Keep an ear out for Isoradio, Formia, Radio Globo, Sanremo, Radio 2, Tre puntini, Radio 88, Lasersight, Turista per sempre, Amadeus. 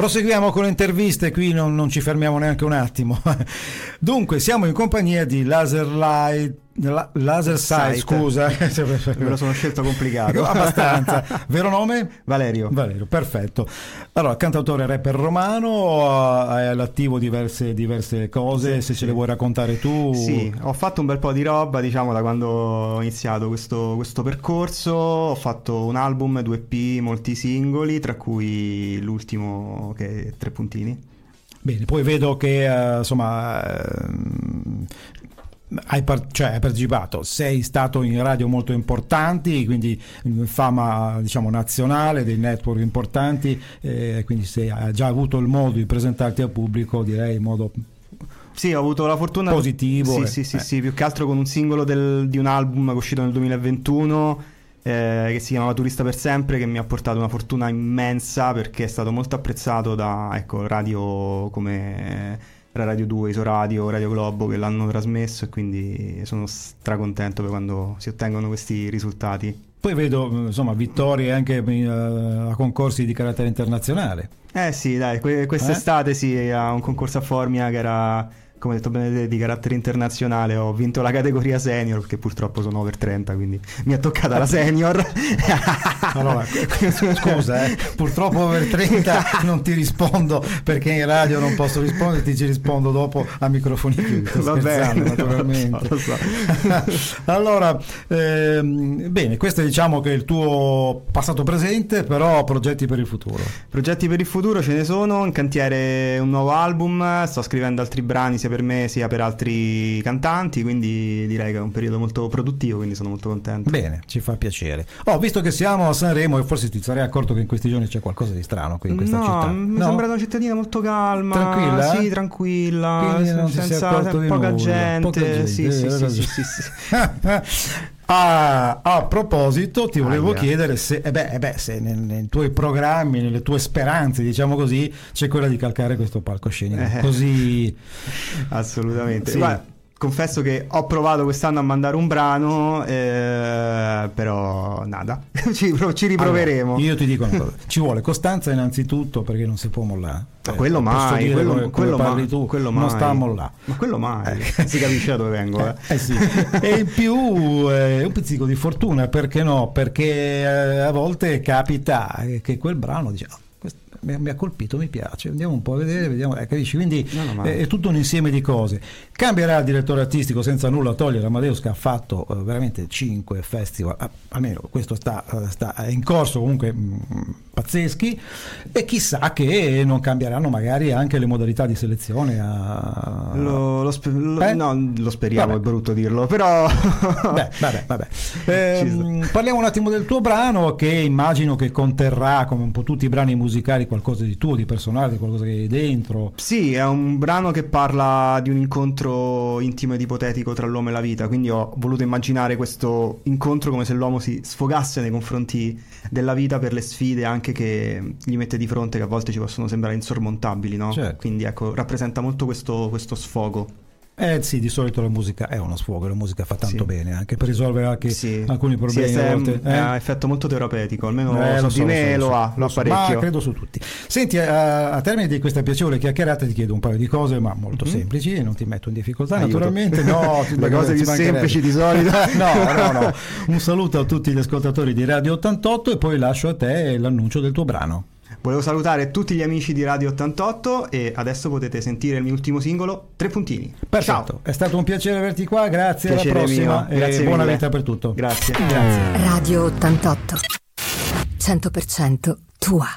Proseguiamo con le interviste, qui non ci fermiamo neanche un attimo. Dunque, siamo in compagnia di Lasersight, scusa, me lo sono scelto complicato. Abbastanza. Vero nome? Valerio, perfetto. Allora, cantautore, rapper romano, è all'attivo diverse cose, sì, se ce le vuoi raccontare tu. Sì, ho fatto un bel po' di roba, diciamo, da quando ho iniziato questo percorso. Ho fatto un album, 2 EP, molti singoli, tra cui l'ultimo che è Tre puntini. Bene, poi vedo che hai partecipato, sei stato in radio molto importanti, quindi fama, diciamo, nazionale, dei network importanti, quindi hai già avuto il modo di presentarti al pubblico, direi in modo... Sì, ho avuto la fortuna... Positivo. Sì, sì, più che altro con un singolo di un album che è uscito nel 2021, che si chiamava Turista per sempre, che mi ha portato una fortuna immensa, perché è stato molto apprezzato da, radio come... tra Radio 2, Isoradio, Radio Globo, che l'hanno trasmesso, e quindi sono stracontento per quando si ottengono questi risultati. Poi vedo, insomma, vittorie anche a concorsi di carattere internazionale. Sì, dai, quest'estate sì, a un concorso a Formia che era, come detto bene, di carattere internazionale. Ho vinto la categoria senior, perché purtroppo sono over 30, quindi mi è toccata la senior. Allora, scusa, purtroppo over 30 non ti rispondo, perché in radio non posso risponderti, ci rispondo dopo a microfoni chiusi. Va bene, naturalmente. Lo so. Allora, bene, questo è, diciamo, che è il tuo passato presente, però progetti per il futuro. Progetti per il futuro ce ne sono, in cantiere un nuovo album, sto scrivendo altri brani, sia per me sia per altri cantanti, quindi direi che è un periodo molto produttivo, quindi sono molto contento. Bene, ci fa piacere. Visto che siamo a Sanremo, e forse ti sarei accorto che in questi giorni c'è qualcosa di strano qui in questa città. Mi sembra una cittadina molto calma, tranquilla, sì, tranquilla, poca gente. Sì. A proposito, ti volevo chiedere se, se nei tuoi programmi, nelle tue speranze, diciamo così, c'è quella di calcare questo palcoscenico. Così, assolutamente. Sì. Guarda, confesso che ho provato quest'anno a mandare un brano, però nada. Ci riproveremo. Allora, io ti dico una cosa: ci vuole costanza innanzitutto, perché non si può mollare. Quello mai, quello parli tu, quello non mai. Sta a mollare. Ma quello mai, si capisce da dove vengo. Sì. E in più un pizzico di fortuna, perché no? Perché a volte capita che quel brano dice... mi ha colpito, mi piace, andiamo un po' a vedere, vediamo, capisci? Quindi è tutto un insieme di cose. Cambierà il direttore artistico, senza nulla togliere Amadeus, che ha fatto veramente 5 festival, almeno questo sta in corso, comunque pazzeschi, e chissà che non cambieranno magari anche le modalità di selezione a... lo speriamo, vabbè. È brutto dirlo, però vabbè. Parliamo un attimo del tuo brano, che immagino che conterrà, come un po' tutti i brani musicali, qualcosa di tuo, di personale, di qualcosa che hai dentro. Sì, è un brano che parla di un incontro intimo ed ipotetico tra l'uomo e la vita, quindi ho voluto immaginare questo incontro come se l'uomo si sfogasse nei confronti della vita per le sfide anche che gli mette di fronte, che a volte ci possono sembrare insormontabili, no? Certo. Quindi rappresenta molto questo sfogo. Sì, di solito la musica è uno sfogo, la musica fa tanto bene anche per risolvere anche alcuni problemi. A volte è un effetto molto terapeutico, almeno lo so, parecchio. Ma credo su tutti. Senti, a termine di questa piacevole chiacchierata ti chiedo un paio di cose, ma molto semplici, non ti metto in difficoltà. Aiuto. Naturalmente, no, le cose più semplici di solito. No. Un saluto a tutti gli ascoltatori di Radio 88 e poi lascio a te l'annuncio del tuo brano. Volevo salutare tutti gli amici di Radio 88 e adesso potete sentire il mio ultimo singolo, Tre puntini. Perfetto. Ciao. È stato un piacere averti qua, grazie, piacere alla prossima mio. Grazie e buona vita per tutto. Grazie. Radio 88, 100% tua.